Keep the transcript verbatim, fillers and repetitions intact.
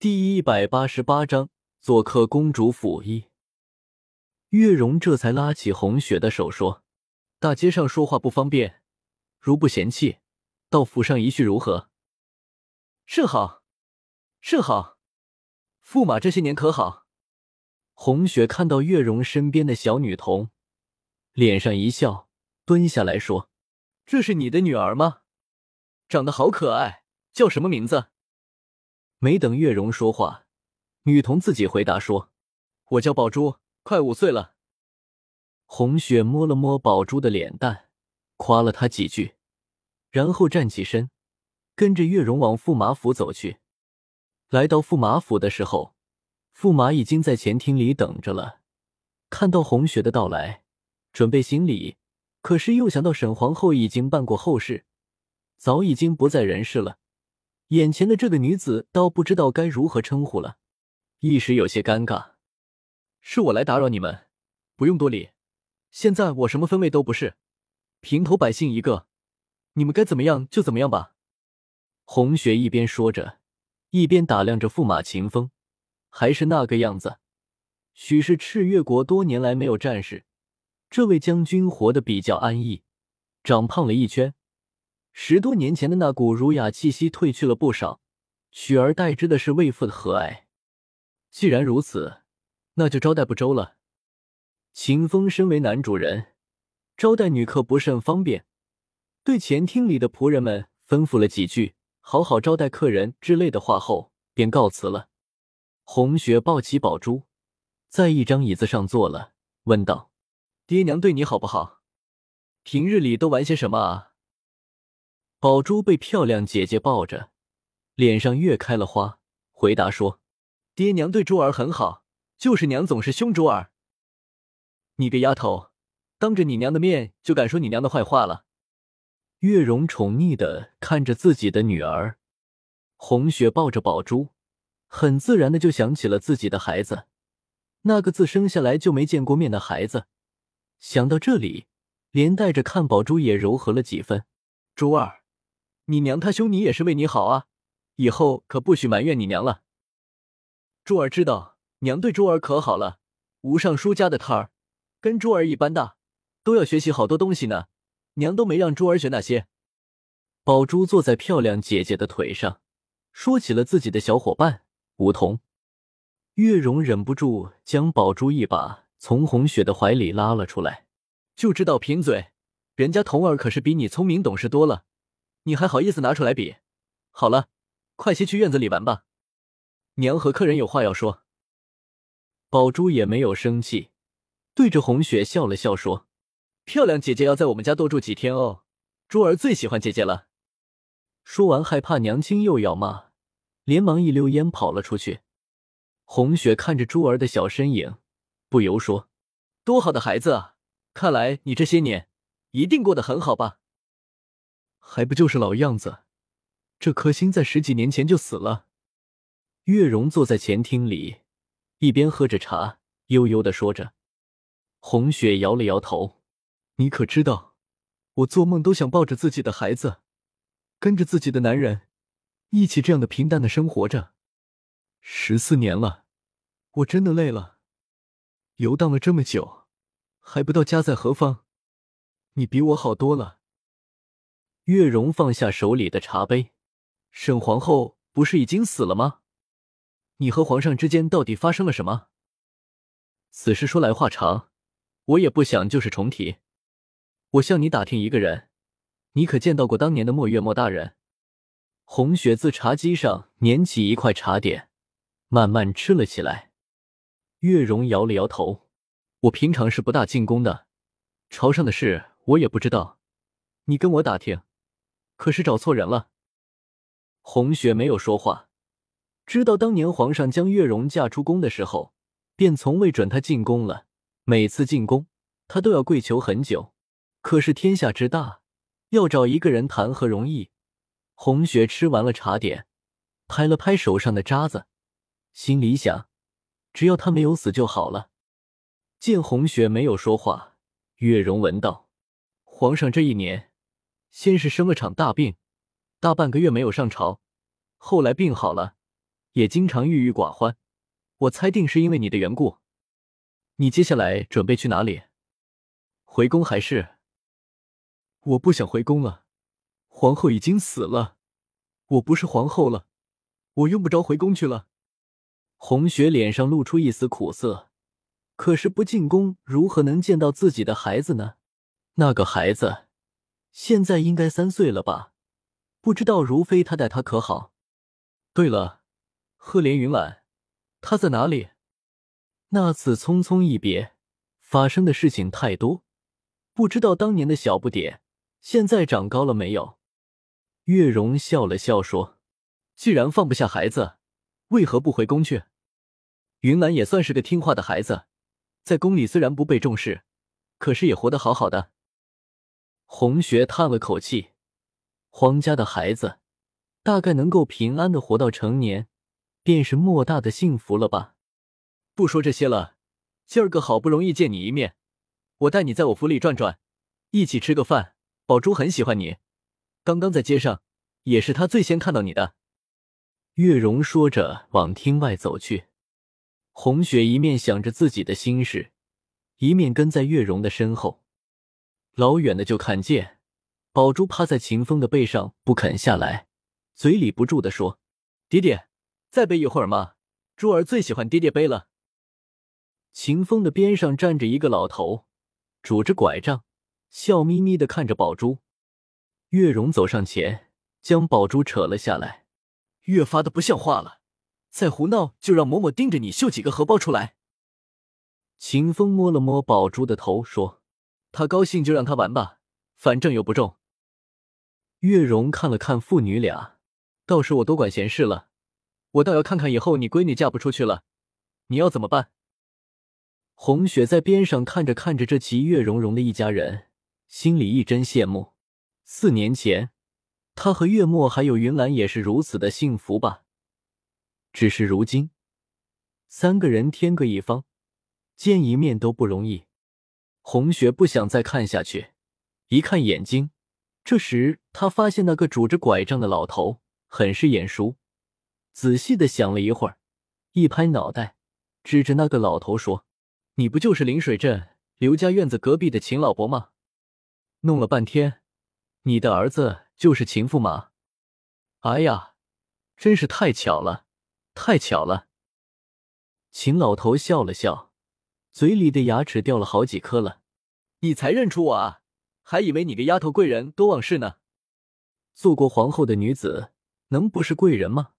第一百八十八章做客公主府一。月容这才拉起红雪的手说，大街上说话不方便，如不嫌弃，到府上一叙如何？甚好甚好，驸马这些年可好？红雪看到月容身边的小女童，脸上一笑，蹲下来说，这是你的女儿吗？长得好可爱，叫什么名字？没等月容说话，女童自己回答说，我叫宝珠，快五岁了。红雪摸了摸宝珠的脸蛋，夸了她几句，然后站起身，跟着月容往驸马府走去。来到驸马府的时候，驸马已经在前厅里等着了，看到红雪的到来，准备行礼，可是又想到沈皇后已经办过后事，早已经不在人世了，眼前的这个女子倒不知道该如何称呼了，一时有些尴尬。是我来打扰你们，不用多礼，现在我什么分位都不是，平头百姓一个，你们该怎么样就怎么样吧。红雪一边说着，一边打量着驸马秦风，还是那个样子，许是赤月国多年来没有战事，这位将军活得比较安逸，长胖了一圈，十多年前的那股儒雅气息褪去了不少，取而代之的是为父的和蔼。既然如此，那就招待不周了。秦风身为男主人，招待女客不甚方便，对前厅里的仆人们吩咐了几句好好招待客人之类的话后，便告辞了。红雪抱起宝珠，在一张椅子上坐了，问道，爹娘对你好不好？平日里都玩些什么啊？宝珠被漂亮姐姐抱着，脸上越开了花，回答说，爹娘对珠儿很好，就是娘总是凶珠儿。你个丫头，当着你娘的面就敢说你娘的坏话了。月容宠溺地看着自己的女儿，红雪抱着宝珠，很自然地就想起了自己的孩子，那个自生下来就没见过面的孩子，想到这里，连带着看宝珠也柔和了几分。珠儿，你娘她凶你也是为你好啊，以后可不许埋怨你娘了。珠儿知道，娘对珠儿可好了，吴尚书家的摊儿跟珠儿一般大，都要学习好多东西呢，娘都没让珠儿学那些。宝珠坐在漂亮姐姐的腿上，说起了自己的小伙伴梧桐。月容忍不住将宝珠一把从红雪的怀里拉了出来，就知道贫嘴，人家童儿可是比你聪明懂事多了，你还好意思拿出来比？好了，快些去院子里玩吧，娘和客人有话要说。宝珠也没有生气，对着红雪笑了笑说，漂亮姐姐要在我们家多住几天哦，珠儿最喜欢姐姐了。说完害怕娘亲又要骂，连忙一溜烟跑了出去。红雪看着珠儿的小身影，不由说，多好的孩子啊，看来你这些年一定过得很好吧。还不就是老样子，这颗心在十几年前就死了。月容坐在前厅里，一边喝着茶，悠悠地说着。红雪摇了摇头，你可知道，我做梦都想抱着自己的孩子，跟着自己的男人一起这样的平淡的生活着。十四年了，我真的累了，游荡了这么久，还不到家在何方。你比我好多了。月容放下手里的茶杯，沈皇后不是已经死了吗？你和皇上之间到底发生了什么？此事说来话长，我也不想就是重提。我向你打听一个人，你可见到过当年的莫月莫大人？红雪自茶几上捻起一块茶点，慢慢吃了起来。月容摇了摇头，我平常是不大进宫的，朝上的事我也不知道。你跟我打听，可是找错人了。红雪没有说话，知道当年皇上将月容嫁出宫的时候，便从未准她进宫了，每次进宫她都要跪求很久。可是天下之大，要找一个人谈何容易。红雪吃完了茶点，拍了拍手上的渣子，心里想，只要她没有死就好了。见红雪没有说话，月容闻道，皇上这一年先是生了场大病，大半个月没有上朝，后来病好了，也经常郁郁寡欢，我猜定是因为你的缘故。你接下来准备去哪里？回宫还是？我不想回宫了，皇后已经死了，我不是皇后了，我用不着回宫去了。红雪脸上露出一丝苦涩，可是不进宫如何能见到自己的孩子呢？那个孩子现在应该三岁了吧，不知道如妃她待她可好。对了，赫连云兰她在哪里？那次匆匆一别，发生的事情太多，不知道当年的小不点现在长高了没有。月容笑了笑说，既然放不下孩子，为何不回宫去？云兰也算是个听话的孩子，在宫里虽然不被重视，可是也活得好好的。红雪叹了口气，皇家的孩子大概能够平安地活到成年，便是莫大的幸福了吧。不说这些了，今儿个好不容易见你一面，我带你在我府里转转，一起吃个饭，宝珠很喜欢你，刚刚在街上也是她最先看到你的。月容说着往厅外走去。红雪一面想着自己的心事，一面跟在月容的身后。老远的就看见宝珠趴在秦风的背上不肯下来，嘴里不住地说，爹爹再背一会儿嘛，珠儿最喜欢爹爹背了。秦风的边上站着一个老头，拄着拐杖，笑眯眯地看着宝珠。月容走上前将宝珠扯了下来，越发的不像话了，再胡闹就让嬷嬷盯着你绣几个荷包出来。秦风摸了摸宝珠的头说，她高兴就让她玩吧，反正又不重。月容看了看父女俩，倒是我多管闲事了，我倒要看看以后你闺女嫁不出去了，你要怎么办？红雪在边上看着看着这其乐融融的一家人，心里一阵羡慕。四年前他和月末还有云兰也是如此的幸福吧，只是如今三个人天各一方，见一面都不容易。红雪不想再看下去，一看眼睛，这时他发现那个拄着拐杖的老头很是眼熟，仔细地想了一会儿，一拍脑袋指着那个老头说，你不就是临水镇刘家院子隔壁的秦老伯吗？弄了半天你的儿子就是秦驸马。哎呀，真是太巧了，太巧了。秦老头笑了笑，嘴里的牙齿掉了好几颗了。你才认出我啊，还以为你个丫头贵人多忘事呢。做过皇后的女子，能不是贵人吗？